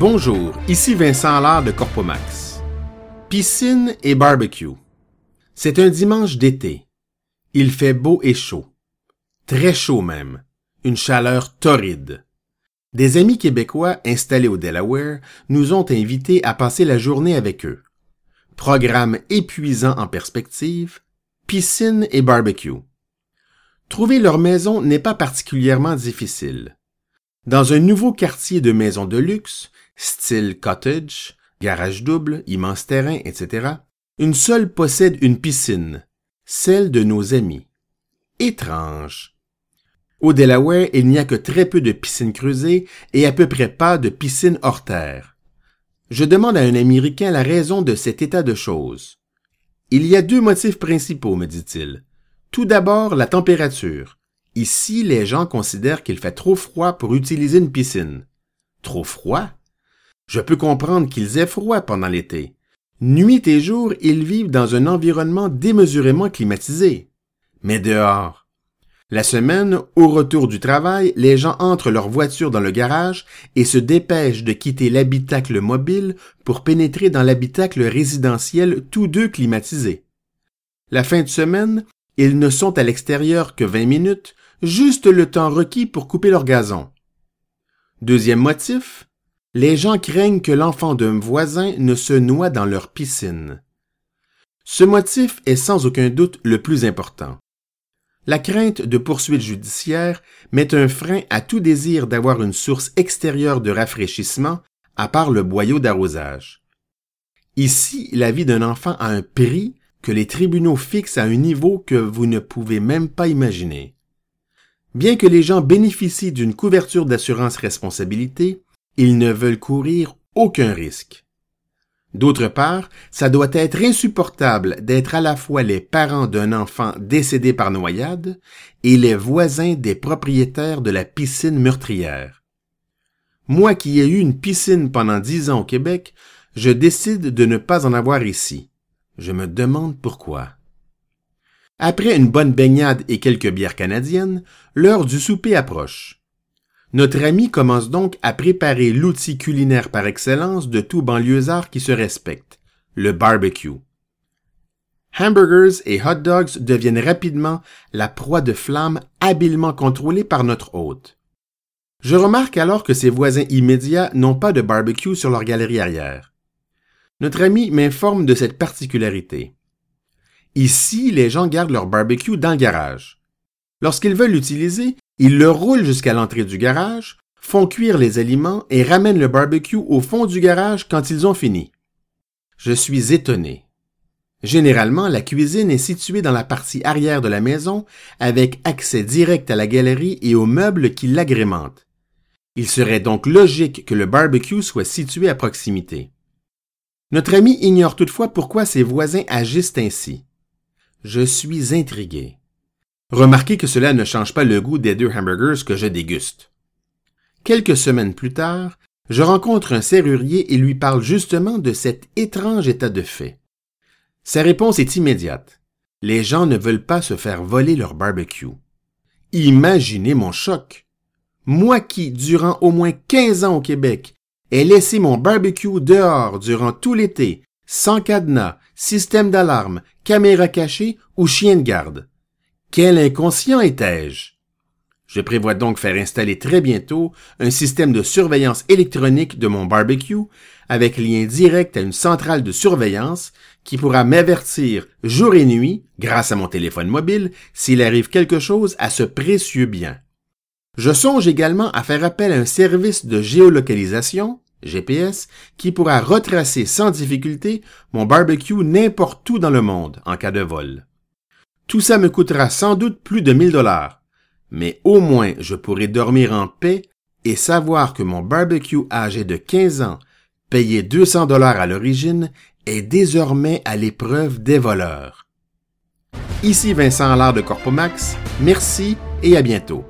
Bonjour, ici Vincent Allard de CorpoMax. Piscine et barbecue. C'est un dimanche d'été. Il fait beau et chaud. Très chaud même. Une chaleur torride. Des amis québécois installés au Delaware nous ont invités à passer la journée avec eux. Programme épuisant en perspective, piscine et barbecue. Trouver leur maison n'est pas particulièrement difficile. Dans un nouveau quartier de maisons de luxe, style cottage, garage double, immense terrain, etc., une seule possède une piscine, celle de nos amis. Étrange. Au Delaware, il n'y a que très peu de piscines creusées et à peu près pas de piscines hors terre. Je demande à un Américain la raison de cet état de choses. Il y a deux motifs principaux, me dit-il. Tout d'abord, la température. Ici, les gens considèrent qu'il fait trop froid pour utiliser une piscine. Trop froid? Je peux comprendre qu'ils aient froid pendant l'été. Nuit et jour, ils vivent dans un environnement démesurément climatisé. Mais dehors. La semaine, au retour du travail, les gens entrent leur voiture dans le garage et se dépêchent de quitter l'habitacle mobile pour pénétrer dans l'habitacle résidentiel, tous deux climatisés. La fin de semaine, ils ne sont à l'extérieur que 20 minutes, juste le temps requis pour couper leur gazon. Deuxième motif, les gens craignent que l'enfant d'un voisin ne se noie dans leur piscine. Ce motif est sans aucun doute le plus important. La crainte de poursuites judiciaires met un frein à tout désir d'avoir une source extérieure de rafraîchissement, à part le boyau d'arrosage. Ici, la vie d'un enfant a un prix que les tribunaux fixent à un niveau que vous ne pouvez même pas imaginer. Bien que les gens bénéficient d'une couverture d'assurance responsabilité, ils ne veulent courir aucun risque. D'autre part, ça doit être insupportable d'être à la fois les parents d'un enfant décédé par noyade et les voisins des propriétaires de la piscine meurtrière. Moi qui ai eu une piscine pendant 10 ans au Québec, je décide de ne pas en avoir ici. Je me demande pourquoi. Après une bonne baignade et quelques bières canadiennes, l'heure du souper approche. Notre ami commence donc à préparer l'outil culinaire par excellence de tout banlieusard qui se respecte, le barbecue. Hamburgers et hot dogs deviennent rapidement la proie de flammes habilement contrôlée par notre hôte. Je remarque alors que ses voisins immédiats n'ont pas de barbecue sur leur galerie arrière. Notre ami m'informe de cette particularité. Ici, les gens gardent leur barbecue dans le garage. Lorsqu'ils veulent l'utiliser, ils le roulent jusqu'à l'entrée du garage, font cuire les aliments et ramènent le barbecue au fond du garage quand ils ont fini. Je suis étonné. Généralement, la cuisine est située dans la partie arrière de la maison avec accès direct à la galerie et aux meubles qui l'agrémentent. Il serait donc logique que le barbecue soit situé à proximité. Notre ami ignore toutefois pourquoi ses voisins agissent ainsi. Je suis intrigué. Remarquez que cela ne change pas le goût des 2 hamburgers que je déguste. Quelques semaines plus tard, je rencontre un serrurier et lui parle justement de cet étrange état de fait. Sa réponse est immédiate. Les gens ne veulent pas se faire voler leur barbecue. Imaginez mon choc. Moi qui, durant au moins 15 ans au Québec, ai laissé mon barbecue dehors durant tout l'été, sans cadenas, système d'alarme, caméra cachée ou chien de garde. Quel inconscient étais-je? Je prévois donc faire installer très bientôt un système de surveillance électronique de mon barbecue avec lien direct à une centrale de surveillance qui pourra m'avertir jour et nuit, grâce à mon téléphone mobile, s'il arrive quelque chose à ce précieux bien. Je songe également à faire appel à un service de géolocalisation, GPS, qui pourra retracer sans difficulté mon barbecue n'importe où dans le monde en cas de vol. Tout ça me coûtera sans doute plus de 1000 $, mais au moins je pourrai dormir en paix et savoir que mon barbecue âgé de 15 ans, payé 200 $ à l'origine, est désormais à l'épreuve des voleurs. Ici Vincent Allard de CorpoMax, merci et à bientôt.